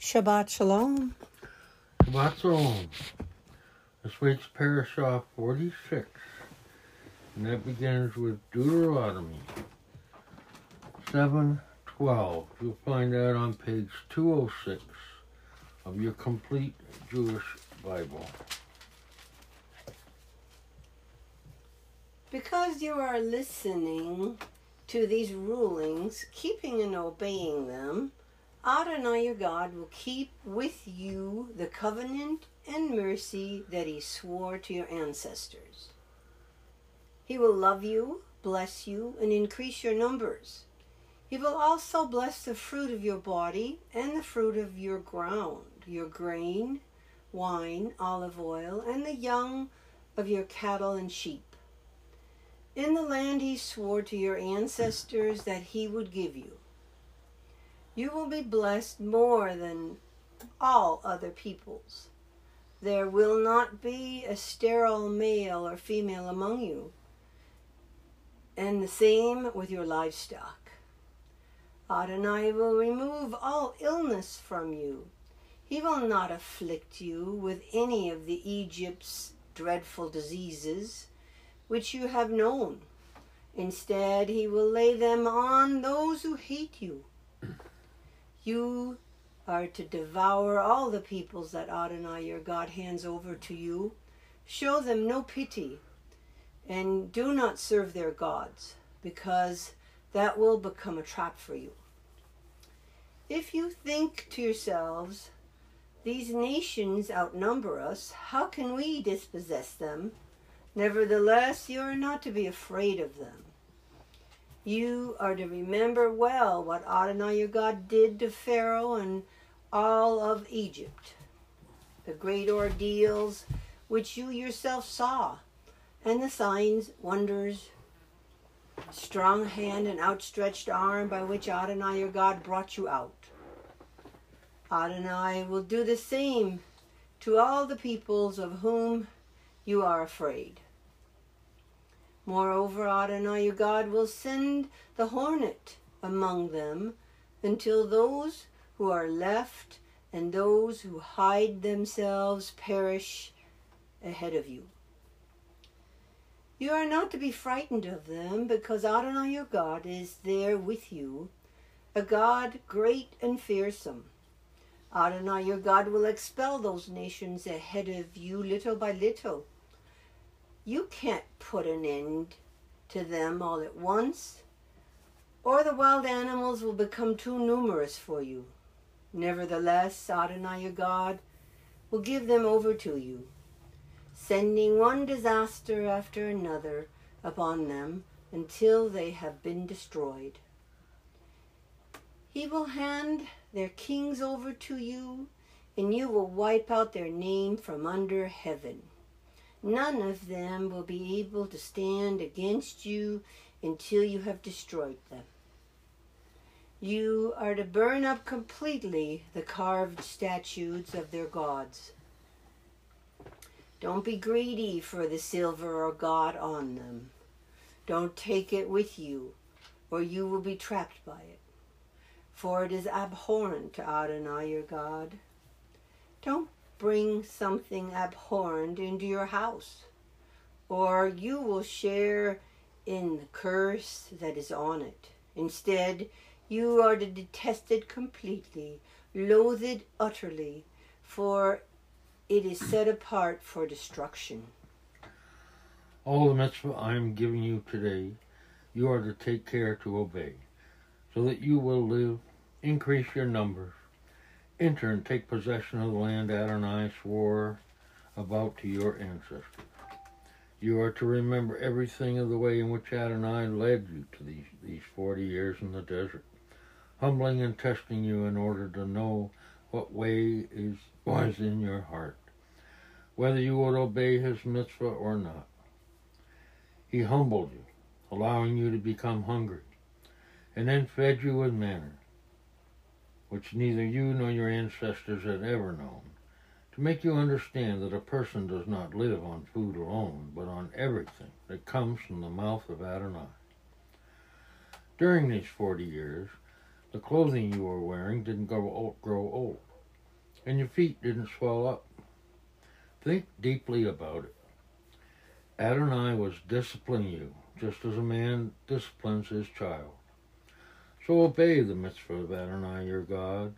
Shabbat Shalom. Shabbat Shalom. This week's parasha 46, and that begins with Deuteronomy 7:12. You'll find that on page 206 of your complete Jewish Bible. Because you are listening to these rulings, keeping and obeying them, Adonai your God will keep with you the covenant and mercy that he swore to your ancestors. He will love you, bless you, and increase your numbers. He will also bless the fruit of your body and the fruit of your ground, your grain, wine, olive oil, and the young of your cattle and sheep, in the land he swore to your ancestors that he would give you. You will be blessed more than all other peoples. There will not be a sterile male or female among you, and the same with your livestock. Adonai will remove all illness from you. He will not afflict you with any of the Egypt's dreadful diseases, which you have known. Instead, he will lay them on those who hate you. You are to devour all the peoples that Adonai your God hands over to you. Show them no pity, and do not serve their gods, because that will become a trap for you. If you think to yourselves, these nations outnumber us, how can we dispossess them? Nevertheless, you are not to be afraid of them. You are to remember well what Adonai your God did to Pharaoh and all of Egypt, the great ordeals which you yourself saw, and the signs, wonders, strong hand and outstretched arm by which Adonai your God brought you out. Adonai will do the same to all the peoples of whom you are afraid. Moreover, Adonai your God will send the hornet among them until those who are left and those who hide themselves perish ahead of you. You are not to be frightened of them, because Adonai your God is there with you, a God great and fearsome. Adonai your God will expel those nations ahead of you little by little. You can't put an end to them all at once, or the wild animals will become too numerous for you. Nevertheless, Adonai your God will give them over to you, sending one disaster after another upon them until they have been destroyed. He will hand their kings over to you, and you will wipe out their name from under heaven. None of them will be able to stand against you until you have destroyed them. You are to burn up completely the carved statues of their gods. Don't be greedy for the silver or gold on them. Don't take it with you, or you will be trapped by it, for it is abhorrent to Adonai your God. Don't bring something abhorrent into your house, or you will share in the curse that is on it. Instead, you are to detest it completely, loathe it utterly, for it is set apart for destruction. All the mitzvah I am giving you today, you are to take care to obey, so that you will live, increase your numbers, enter and take possession of the land Adonai swore about to your ancestors. You are to remember everything of the way in which Adonai led you to these 40 years in the desert, humbling and testing you in order to know what way was in your heart, whether you would obey his mitzvah or not. He humbled you allowing you to become hungry, and then fed you with manna, which neither you nor your ancestors had ever known, to make you understand that a person does not live on food alone, but on everything that comes from the mouth of Adonai. During these 40 years, the clothing you were wearing didn't grow old, and your feet didn't swell up. Think deeply about it. Adonai was disciplining you, just as a man disciplines his child. So obey the mitzvah of Adonai your God,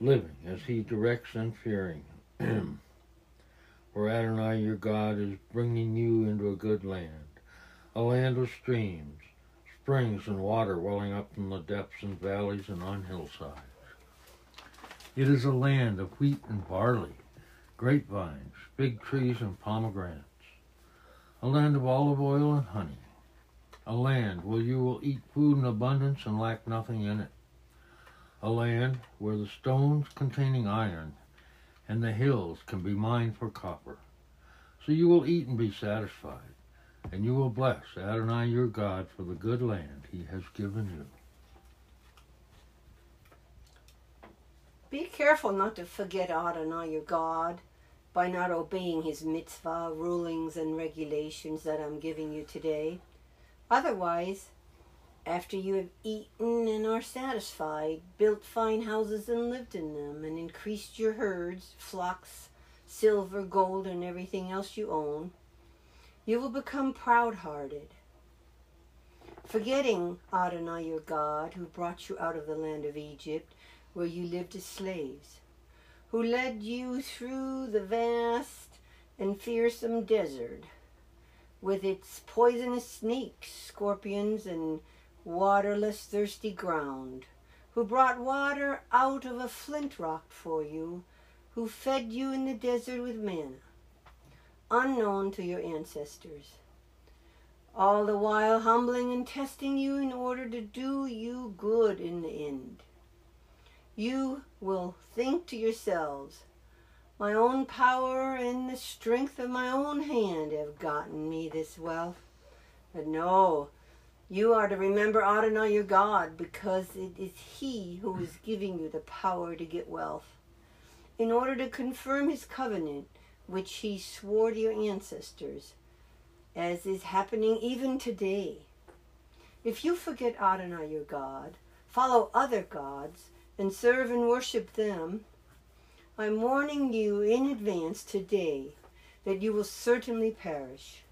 living as he directs and fearing him. For Adonai your God is bringing you into a good land, a land of streams, springs and water welling up from the depths and valleys and on hillsides. It is a land of wheat and barley, grapevines, fig trees and pomegranates, a land of olive oil and honey, a land where you will eat food in abundance and lack nothing in it, a land where the stones containing iron and the hills can be mined for copper. So you will eat and be satisfied, and you will bless Adonai your God for the good land he has given you. Be careful not to forget Adonai your God by not obeying his mitzvah, rulings, and regulations that I'm giving you today. Otherwise, after you have eaten and are satisfied, built fine houses and lived in them, and increased your herds, flocks, silver, gold, and everything else you own, you will become proud-hearted, forgetting Adonai your God, who brought you out of the land of Egypt, where you lived as slaves, who led you through the vast and fearsome desert with its poisonous snakes, scorpions, and waterless, thirsty ground, who brought water out of a flint rock for you, who fed you in the desert with manna, unknown to your ancestors, all the while humbling and testing you in order to do you good in the end. You will think to yourselves, my own power and the strength of my own hand have gotten me this wealth. But no, you are to remember Adonai your God, because it is he who is giving you the power to get wealth, in order to confirm his covenant, which he swore to your ancestors, as is happening even today. If you forget Adonai your God, follow other gods, and serve and worship them, I'm warning you in advance today that you will certainly perish.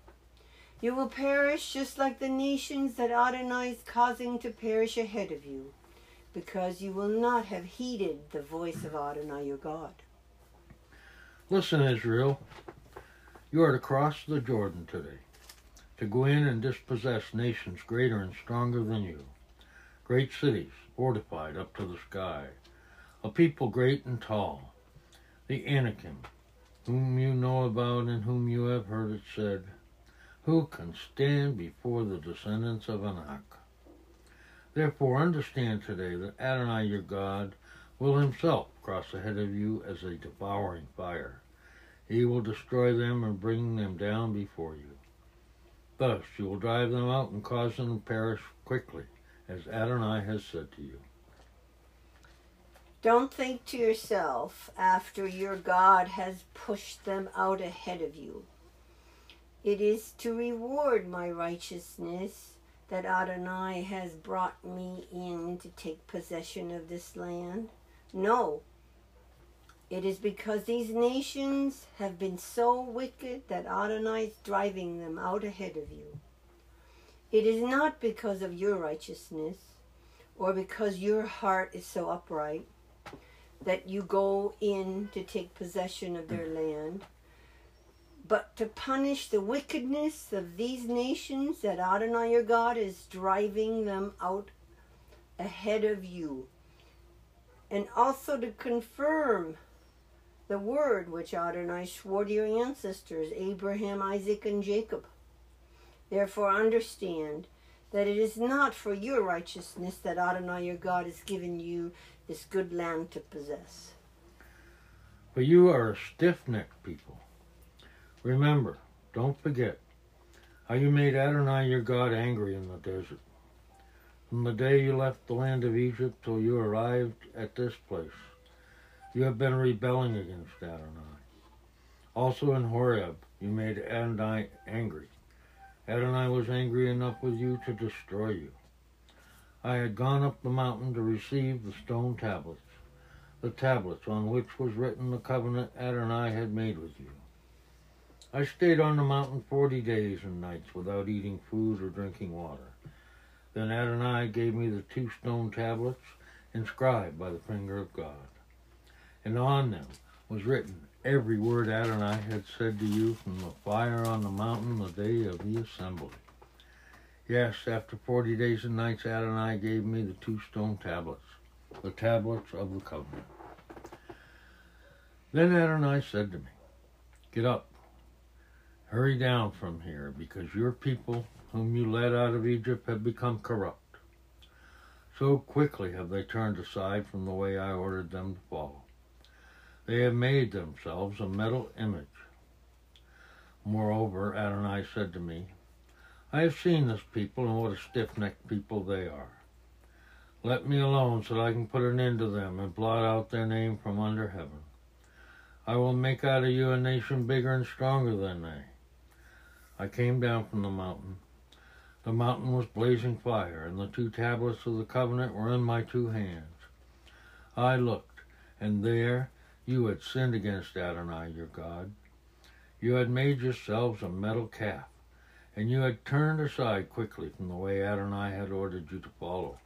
You will perish just like the nations that Adonai is causing to perish ahead of you, because you will not have heeded the voice of Adonai your God. Listen, Israel, you are to cross the Jordan today, to go in and dispossess nations greater and stronger than you, great cities fortified up to the sky, a people great and tall, the Anakim, whom you know about and whom you have heard it said, who can stand before the descendants of Anak? Therefore understand today that Adonai your God will himself cross ahead of you as a devouring fire. He will destroy them and bring them down before you. Thus you will drive them out and cause them to perish quickly, as Adonai has said to you. Don't think to yourself, after your God has pushed them out ahead of you, it is to reward my righteousness that Adonai has brought me in to take possession of this land. No, it is because these nations have been so wicked that Adonai is driving them out ahead of you. It is not because of your righteousness, or because your heart is so upright, that you go in to take possession of their land, but to punish the wickedness of these nations that Adonai your God is driving them out ahead of you, and also to confirm the word which Adonai swore to your ancestors, Abraham, Isaac, and Jacob. Therefore understand that it is not for your righteousness that Adonai your God has given you this good land to possess. For you are a stiff-necked people. Remember, don't forget, you made Adonai your God angry in the desert, from the day you left the land of Egypt till you arrived at this place. You have been rebelling against Adonai. Also in Horeb, you made Adonai angry. Adonai was angry enough with you to destroy you. I had gone up the mountain to receive the stone tablets, the tablets on which was written the covenant Adonai had made with you. I stayed on the mountain 40 days and nights without eating food or drinking water. Then Adonai gave me the 2 stone tablets inscribed by the finger of God. And on them was written every word Adonai had said to you from the fire on the mountain the day of the assembly. Yes, after 40 days and nights, Adonai gave me the 2 stone tablets, the tablets of the covenant. Then Adonai said to me, "Get up, hurry down from here, because your people, whom you led out of Egypt, have become corrupt. So quickly have they turned aside from the way I ordered them to follow. They have made themselves a metal image." Moreover, Adonai said to me, "I have seen this people, and what a stiff-necked people they are. Let me alone so that I can put an end to them and blot out their name from under heaven. I will make out of you a nation bigger and stronger than they." I came down from the mountain. The mountain was blazing fire, and the 2 tablets of the covenant were in my 2 hands. I looked, and there you had sinned against Adonai, your God. You had made yourselves a metal calf, and you had turned aside quickly from the way Adonai had ordered you to follow.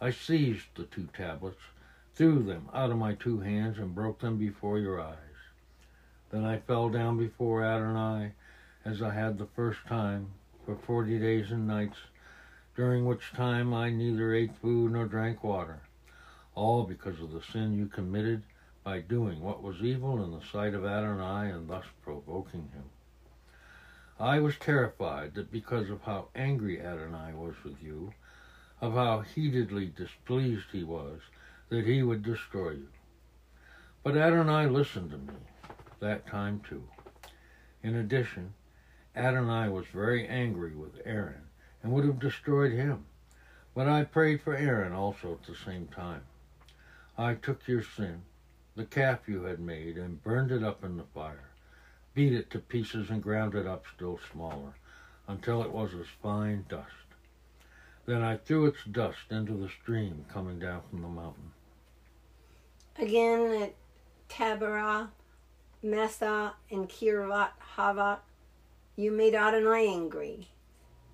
I seized the 2 tablets, threw them out of my 2 hands, and broke them before your eyes. Then I fell down before Adonai, as I had the first time, for 40 days and nights, during which time I neither ate food nor drank water, all because of the sin you committed by doing what was evil in the sight of Adonai and thus provoking him. I was terrified that because of how angry Adonai was with you, of how heatedly displeased he was, that he would destroy you. But Adonai listened to me that time too. In addition, Adonai was very angry with Aaron and would have destroyed him, but I prayed for Aaron also at the same time. I took your sin, the calf you had made, and burned it up in the fire, beat it to pieces and ground it up still smaller, until it was as fine dust. Then I threw its dust into the stream coming down from the mountain. Again at Taberah, Massa, and Kirvat hava, you made Adonai angry.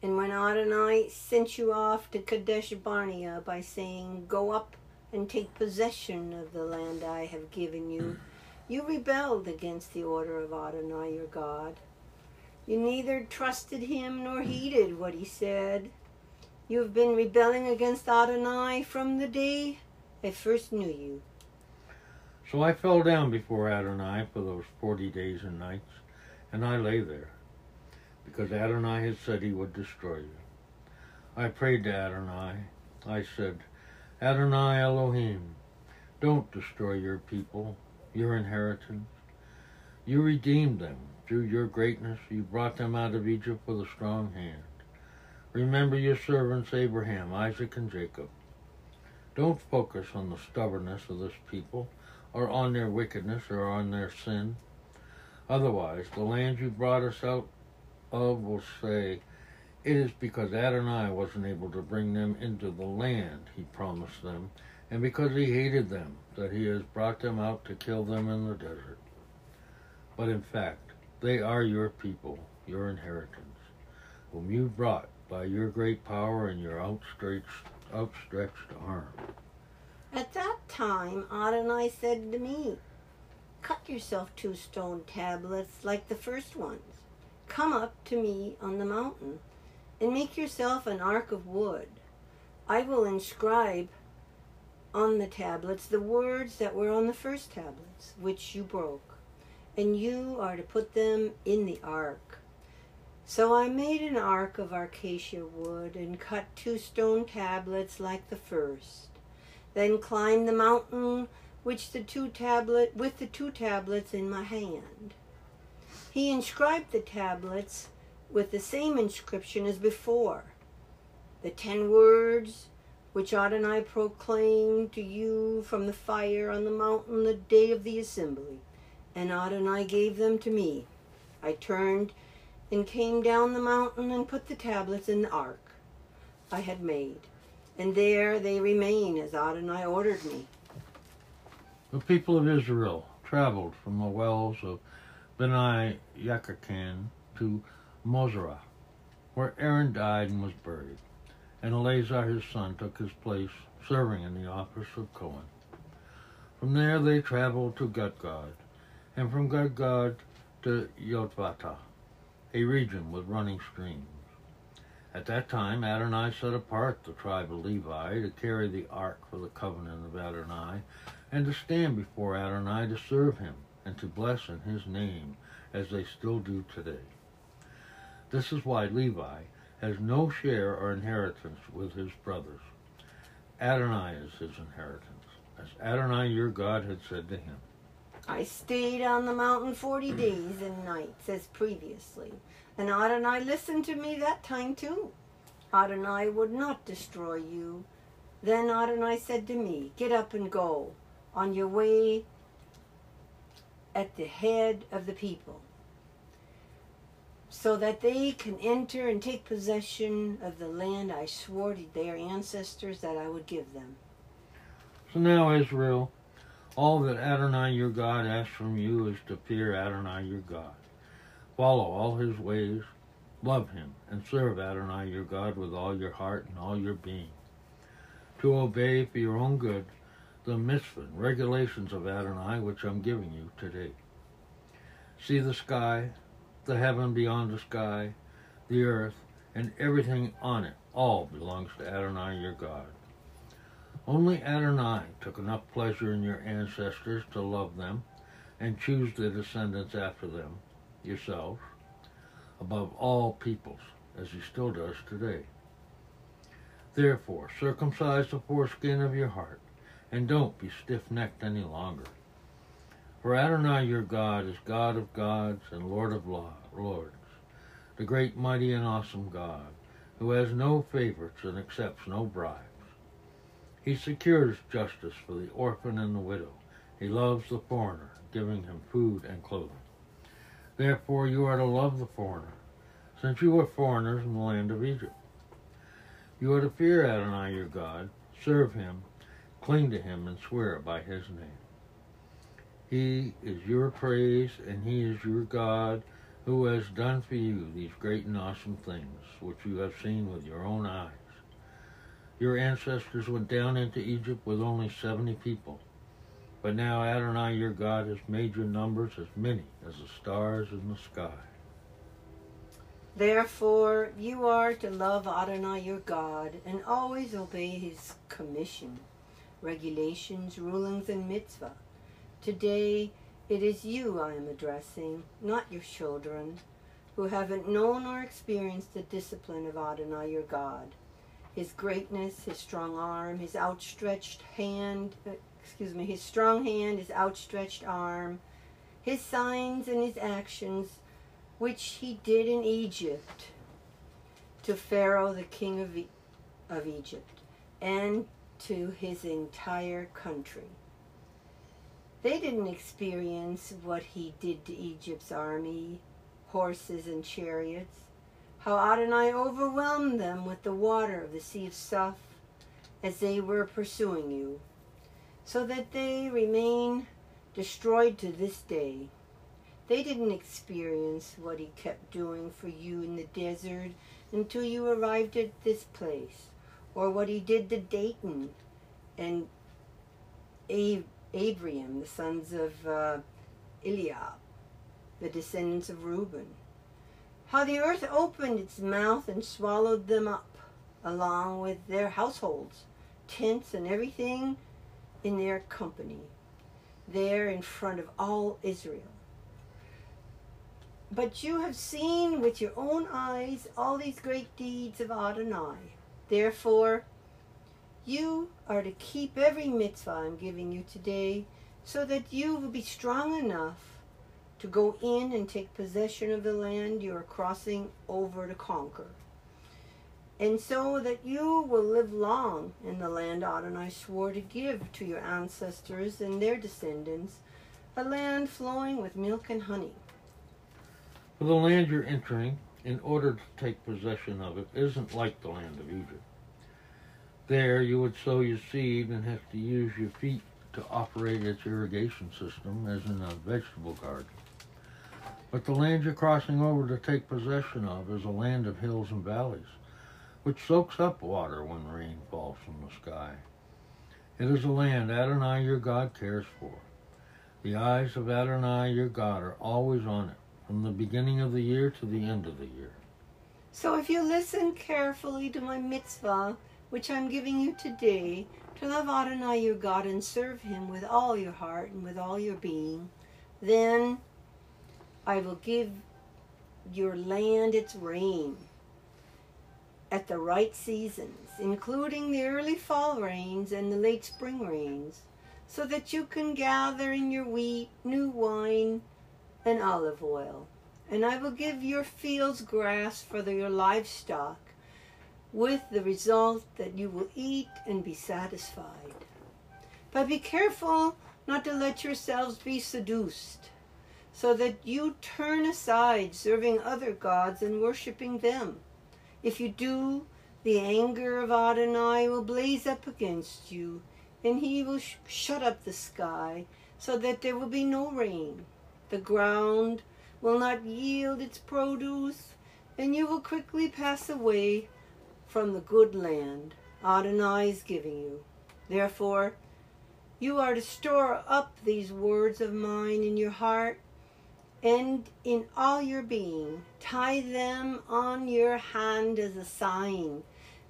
And when Adonai sent you off to Kadesh Barnea by saying, "Go up and take possession of the land I have given you," you rebelled against the order of Adonai your God. You neither trusted him nor heeded what he said. You have been rebelling against Adonai from the day I first knew you. So I fell down before Adonai for those 40 days and nights, and I lay there, because Adonai had said he would destroy you. I prayed to Adonai. I said, "Adonai Elohim, don't destroy your people, your inheritance. You redeemed them through your greatness. You brought them out of Egypt with a strong hand. Remember your servants Abraham, Isaac, and Jacob. Don't focus on the stubbornness of this people, or on their wickedness, or on their sin. Otherwise, the land you brought us out of will say, 'It is because Adonai wasn't able to bring them into the land he promised them, and because he hated them, that he has brought them out to kill them in the desert.' But in fact, they are your people, your inheritance, whom you brought by your great power and your outstretched arm." At that time, Adonai said to me, "Cut yourself 2 stone tablets like the first ones. Come up to me on the mountain and make yourself an ark of wood. I will inscribe on the tablets the words that were on the first tablets, which you broke, and you are to put them in the ark." So I made an ark of acacia wood and cut 2 stone tablets like the first. Then climbed the mountain with the 2 tablets in my hand. He inscribed the tablets with the same inscription as before. The 10 words which Adonai proclaimed to you from the fire on the mountain the day of the assembly. And Adonai gave them to me. I turned and came down the mountain and put the tablets in the ark I had made. And there they remain as Adonai ordered me. The people of Israel traveled from the wells of Benai Yachakan to Moserah, where Aaron died and was buried, and Eleazar his son took his place, serving in the office of Kohen. From there they traveled to Gutgad, and from Gutgad to Yotvatah, a region with running streams. At that time Adonai set apart the tribe of Levi to carry the ark for the covenant of Adonai, and to stand before Adonai to serve him, and to bless in his name, as they still do today. This is why Levi has no share or inheritance with his brothers. Adonai is his inheritance, as Adonai your God had said to him. I stayed on the mountain 40 days and nights, as previously, and Adonai listened to me that time too. Adonai would not destroy you. Then Adonai said to me, get up and go on your way at the head of the people, so that they can enter and take possession of the land I swore to their ancestors that I would give them. So now, Israel, all that Adonai your God asks from you is to fear Adonai your God, follow all his ways, love him, and serve Adonai your God with all your heart and all your being. To obey for your own good the mitzvah and regulations of Adonai which I'm giving you today. See the sky, the heaven beyond the sky, the earth, and everything on it, all belongs to Adonai your God. Only Adonai took enough pleasure in your ancestors to love them and choose their descendants after them, yourselves, above all peoples, as he still does today. Therefore, circumcise the foreskin of your heart, and don't be stiff-necked any longer. For Adonai your God is God of gods and Lord of lords, the great, mighty, and awesome God, who has no favorites and accepts no bribes. He secures justice for the orphan and the widow. He loves the foreigner, giving him food and clothing. Therefore you are to love the foreigner, since you were foreigners in the land of Egypt. You are to fear Adonai your God, serve him, cling to him, and swear by his name. He is your praise, and he is your God, who has done for you these great and awesome things, which you have seen with your own eyes. Your ancestors went down into Egypt with only 70 people, but now Adonai your God has made your numbers as many as the stars in the sky. Therefore, you are to love Adonai your God, and always obey his commission, regulations, rulings, and mitzvah. Today it is you I am addressing, not your children, who haven't known or experienced the discipline of Adonai your God, his greatness, his strong arm, his outstretched hand, his strong hand, his outstretched arm, his signs and his actions, which he did in Egypt to Pharaoh the king of Egypt and to his entire country. They didn't experience what he did to Egypt's army, horses and chariots, how Adonai overwhelmed them with the water of the Sea of Suf as they were pursuing you, so that they remain destroyed to this day. They didn't experience what he kept doing for you in the desert until you arrived at this place, or what he did to Dathan and Abiram, the sons of Eliab, the descendants of Reuben. How the earth opened its mouth and swallowed them up, along with their households, tents, and everything in their company, there in front of all Israel. But you have seen with your own eyes all these great deeds of Adonai. Therefore, you are to keep every mitzvah I'm giving you today, so that you will be strong enough to go in and take possession of the land you are crossing over to conquer, and so that you will live long in the land Adonai swore to give to your ancestors and their descendants, a land flowing with milk and honey. For the land you're entering in order to take possession of it isn't like the land of Egypt. There you would sow your seed and have to use your feet to operate its irrigation system as in a vegetable garden. But the land you're crossing over to take possession of is a land of hills and valleys, which soaks up water when rain falls from the sky. It is a land Adonai your God cares for. The eyes of Adonai your God are always on it, from the beginning of the year to the end of the year. So if you listen carefully to my mitzvah, which I'm giving you today, to love Adonai your God and serve him with all your heart and with all your being, then I will give your land its rain at the right seasons, including the early fall rains and the late spring rains, so that you can gather in your wheat, new wine, and olive oil. And I will give your fields grass for your livestock, with the result that you will eat and be satisfied. But be careful not to let yourselves be seduced, so that you turn aside, serving other gods and worshiping them. If you do, the anger of Adonai will blaze up against you, and he will shut up the sky, so that there will be no rain. The ground will not yield its produce, and you will quickly pass away from the good land Adonai is giving you. Therefore, you are to store up these words of mine in your heart and in all your being. Tie them on your hand as a sign.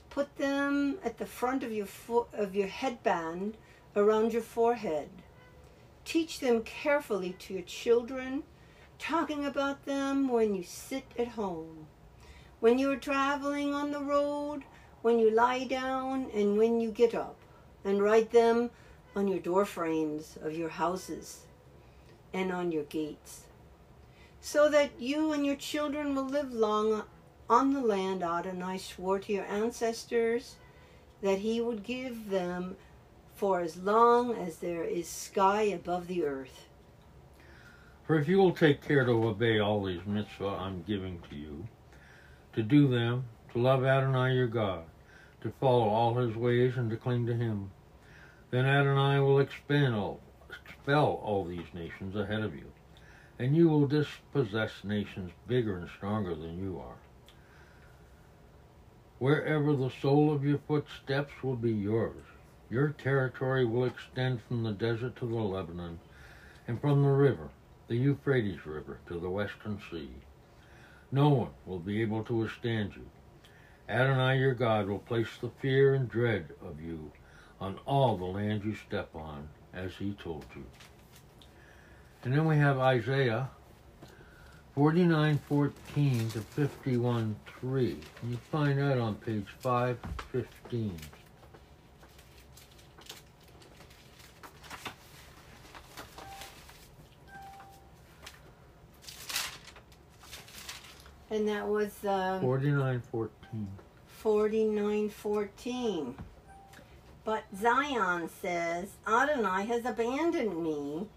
Put them at the front of your headband around your forehead. Teach them carefully to your children, talking about them when you sit at home, when you are traveling on the road, when you lie down, and when you get up, and write them on your door frames of your houses and on your gates, so that you and your children will live long on the land Adonai swore to your ancestors that he would give them for as long as there is sky above the earth. For if you will take care to obey all these mitzvah I'm giving to you, to do them, to love Adonai your God, to follow all his ways and to cling to him, then Adonai will expel all these nations ahead of you, and you will dispossess nations bigger and stronger than you are. Wherever the sole of your footsteps will be yours, your territory will extend from the desert to the Lebanon, and from the river, the Euphrates River, to the western sea. No one will be able to withstand you. Adonai your God will place the fear and dread of you on all the land you step on, as he told you. And then we have Isaiah 49:14 to 51:3. You find that on page 515. And that was 49:14. 49:14. But Zion says, Adonai has abandoned me.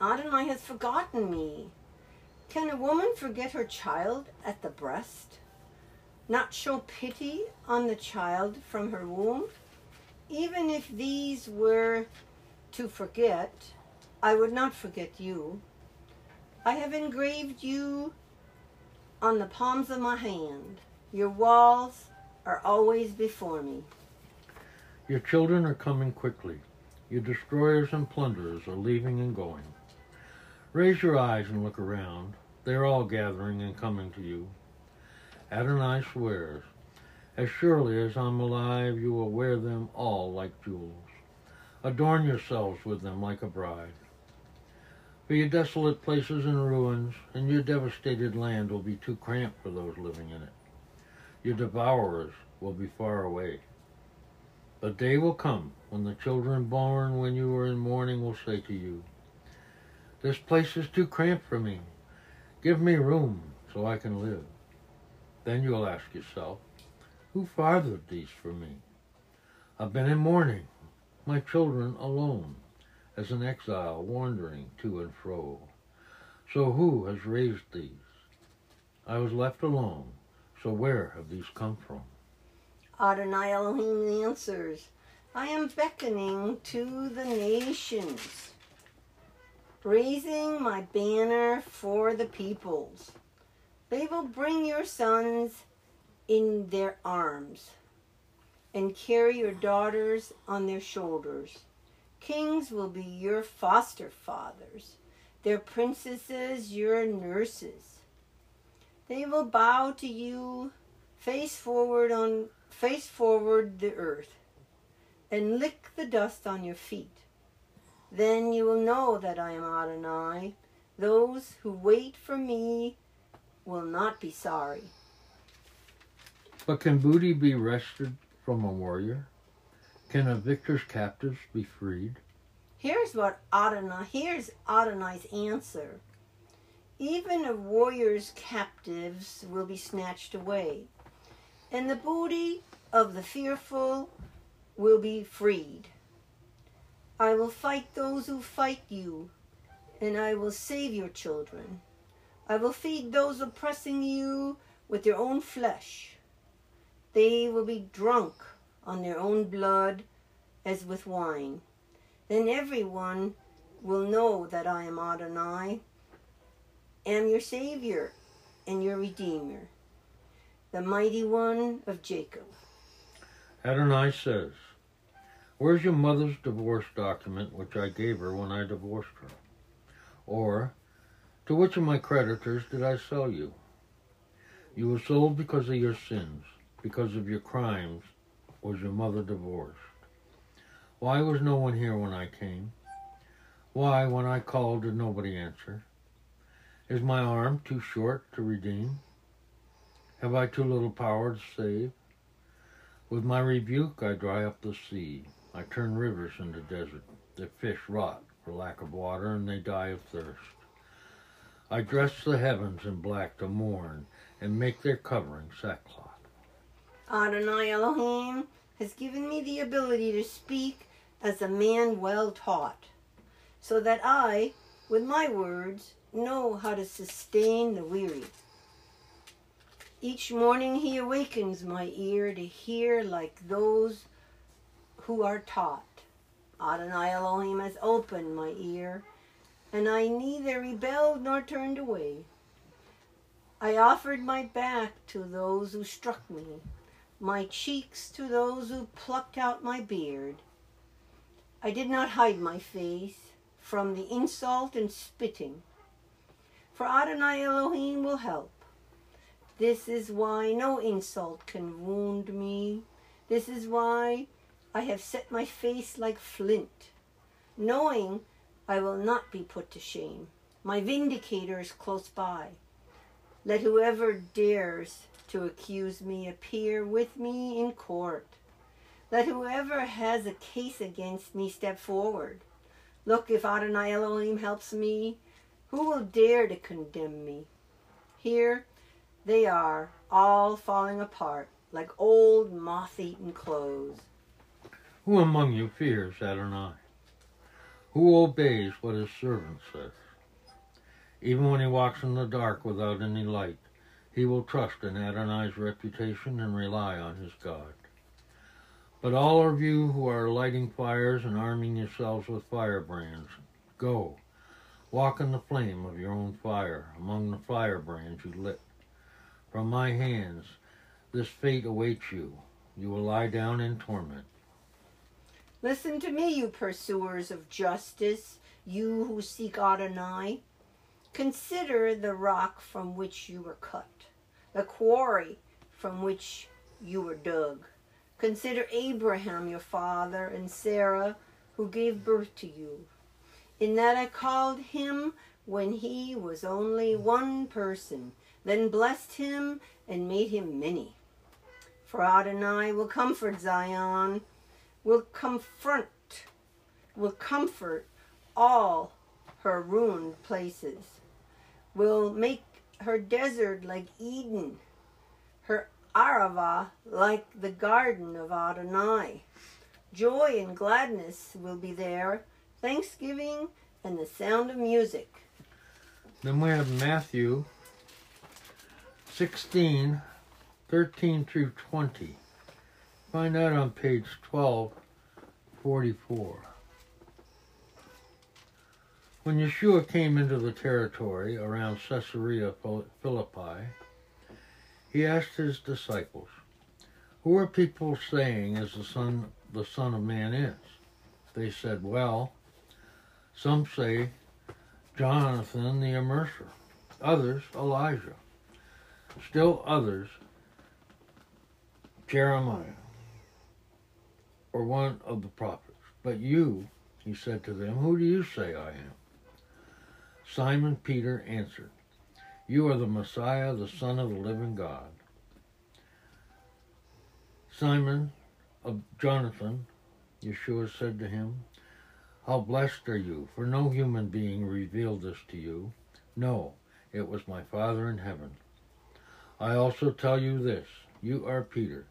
Adonai has forgotten me. Can a woman forget her child at the breast? Not show pity on the child from her womb? Even if these were to forget, I would not forget you. I have engraved you on the palms of my hand. Your walls are always before me. Your children are coming quickly. Your destroyers and plunderers are leaving and going. Raise your eyes and look around. They are all gathering and coming to you. Adonai swears, as surely as I'm alive, you will wear them all like jewels. Adorn yourselves with them like a bride. For your desolate places and ruins, and your devastated land will be too cramped for those living in it. Your devourers will be far away. The day will come when the children born when you were in mourning will say to you, this place is too cramped for me, Give me room so I can live. Then you'll ask yourself, who fathered these for me? I've been in mourning, my children alone, as an exile wandering to and fro. So who has raised these? I was left alone, so where have these come from? Adonai Elohim answers, I am beckoning to the nations, raising my banner for the peoples. They will bring your sons in their arms and carry your daughters on their shoulders. Kings will be your foster fathers, their princesses your nurses. They will bow to you face forward the earth and lick the dust on your feet. Then you will know that I am Adonai. Those who wait for me will not be sorry. But can booty be wrested from a warrior? Can a victor's captives be freed? Here's Adonai's answer. Even a warrior's captives will be snatched away, and the booty of the fearful will be freed. I will fight those who fight you, and I will save your children. I will feed those oppressing you with their own flesh. They will be drunk on their own blood as with wine. Then everyone will know that I am Adonai, am your Savior and your Redeemer, the Mighty One of Jacob. Adonai says, where's your mother's divorce document which I gave her when I divorced her? Or, to which of my creditors did I sell you? You were sold because of your sins, because of your crimes, was your mother divorced. Why was no one here when I came? Why, when I called, did nobody answer? Is my arm too short to redeem? Have I too little power to save? With my rebuke, I dry up the sea. I turn rivers into desert. The fish rot for lack of water, and they die of thirst. I dress the heavens in black to mourn, and make their covering sackcloth. Adonai Elohim has given me the ability to speak as a man well taught, so that I, with my words, know how to sustain the weary. Each morning he awakens my ear to hear like those who are taught. Adonai Elohim has opened my ear, and I neither rebelled nor turned away. I offered my back to those who struck me, my cheeks to those who plucked out my beard. I did not hide my face from the insult and spitting, for Adonai Elohim will help. This is why no insult can wound me. This is why I have set my face like flint, knowing I will not be put to shame. My vindicator is close by. Let whoever dares to accuse me appear with me in court. Let whoever has a case against me step forward. Look, if Adonai Elohim helps me, who will dare to condemn me? Here they are, all falling apart, like old moth-eaten clothes. Who among you fears Adonai? Who obeys what his servant says? Even when he walks in the dark without any light, he will trust in Adonai's reputation and rely on his God. But all of you who are lighting fires and arming yourselves with firebrands, go, walk in the flame of your own fire, among the firebrands you lit. From my hands, this fate awaits you. You will lie down in torment. Listen to me, you pursuers of justice, you who seek Adonai. Consider the rock from which you were cut, the quarry from which you were dug. Consider Abraham, your father, and Sarah, who gave birth to you, in that I called him when he was only one person, then blessed him and made him many. For Adonai will comfort Zion, will comfort all her ruined places, will make her desert like Eden, her Arava like the garden of Adonai. Joy and gladness will be there, thanksgiving and the sound of music. Then we have Matthew 16:13-20. Find that on page 1244. When Yeshua came into the territory around Caesarea Philippi, he asked his disciples, "Who are people saying is the Son of Man is?" They said, "Well, some say Jonathan the Immerser, others Elijah, still others Jeremiah, or one of the prophets. But you," he said to them, "who do you say I am?" Simon Peter answered, "You are the Messiah, the Son of the living God." Simon of Jonathan, Yeshua said to him, "How blessed are you, for no human being revealed this to you. No, it was my Father in heaven. I also tell you this, you are Peter,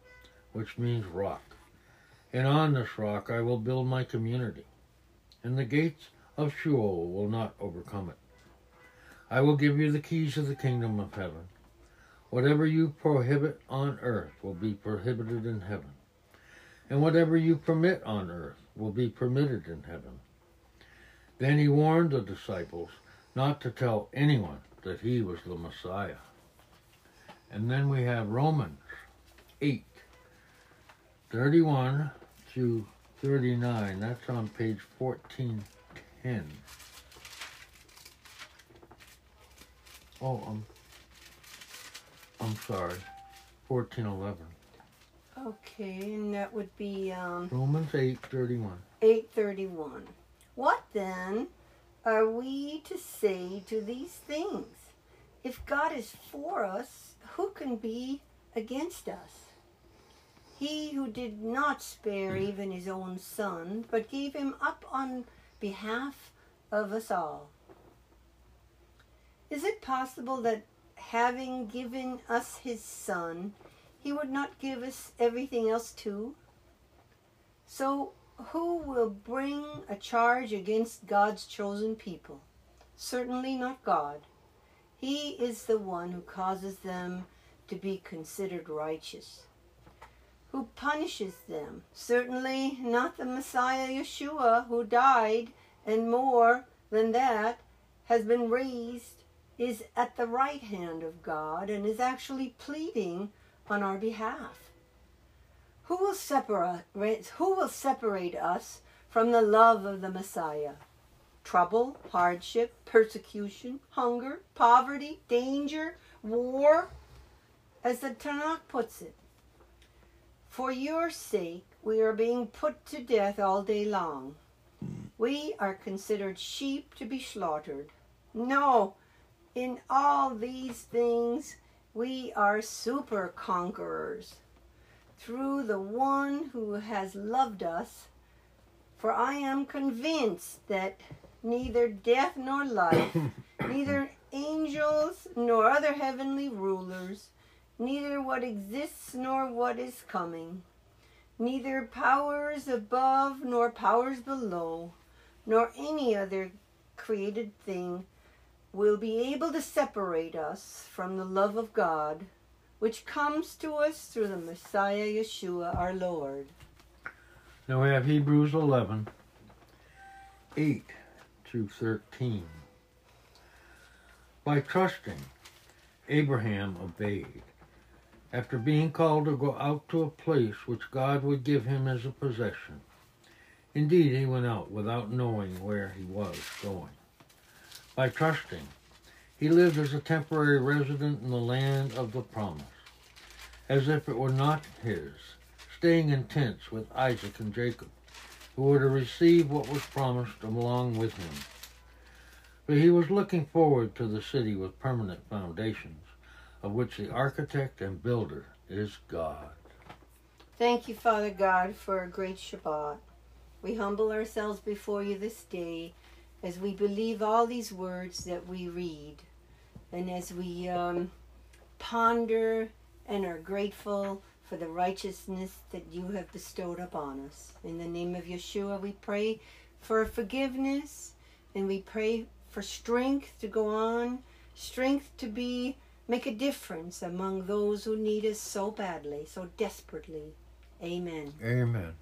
which means rock, and on this rock I will build my community, and the gates of Sheol will not overcome it. I will give you the keys of the kingdom of heaven. Whatever you prohibit on earth will be prohibited in heaven, and whatever you permit on earth will be permitted in heaven." Then he warned the disciples not to tell anyone that he was the Messiah. And then we have Romans 8:31-39. That's on page 1410. Oh, I'm sorry, 1411. Okay, and that would be Romans 8:31. 8:31. What then are we to say to these things? If God is for us, who can be against us? He who did not spare even his own son, but gave him up on behalf of us all. Is it possible that having given us his son, he would not give us everything else too? So who will bring a charge against God's chosen people? Certainly not God. He is the one who causes them to be considered righteous. Who punishes them? Certainly not the Messiah Yeshua, who died and more than that has been raised, is at the right hand of God, and is actually pleading on our behalf. Who will separate us from the love of the Messiah? Trouble, hardship, persecution, hunger, poverty, danger, war? As the Tanakh puts it, "For your sake we are being put to death all day long. We are considered sheep to be slaughtered. No, in all these things we are super conquerors through the one who has loved us. For I am convinced that neither death nor life, neither angels nor other heavenly rulers, neither what exists nor what is coming, neither powers above nor powers below, nor any other created thing will be able to separate us from the love of God, which comes to us through the Messiah Yeshua our Lord." Now we have Hebrews 11:8-13. By trusting, Abraham obeyed, after being called to go out to a place which God would give him as a possession. Indeed, he went out without knowing where he was going. By trusting, he lived as a temporary resident in the land of the promise, as if it were not his, staying in tents with Isaac and Jacob, who were to receive what was promised along with him. But he was looking forward to the city with permanent foundations, of which the architect and builder is God. Thank you, Father God, for a great Shabbat. We humble ourselves before you this day, as we believe all these words that we read, and as we ponder and are grateful for the righteousness that you have bestowed upon us. In the name of Yeshua, we pray for forgiveness, and we pray for strength to go on, strength to make a difference among those who need us so badly, so desperately. Amen. Amen.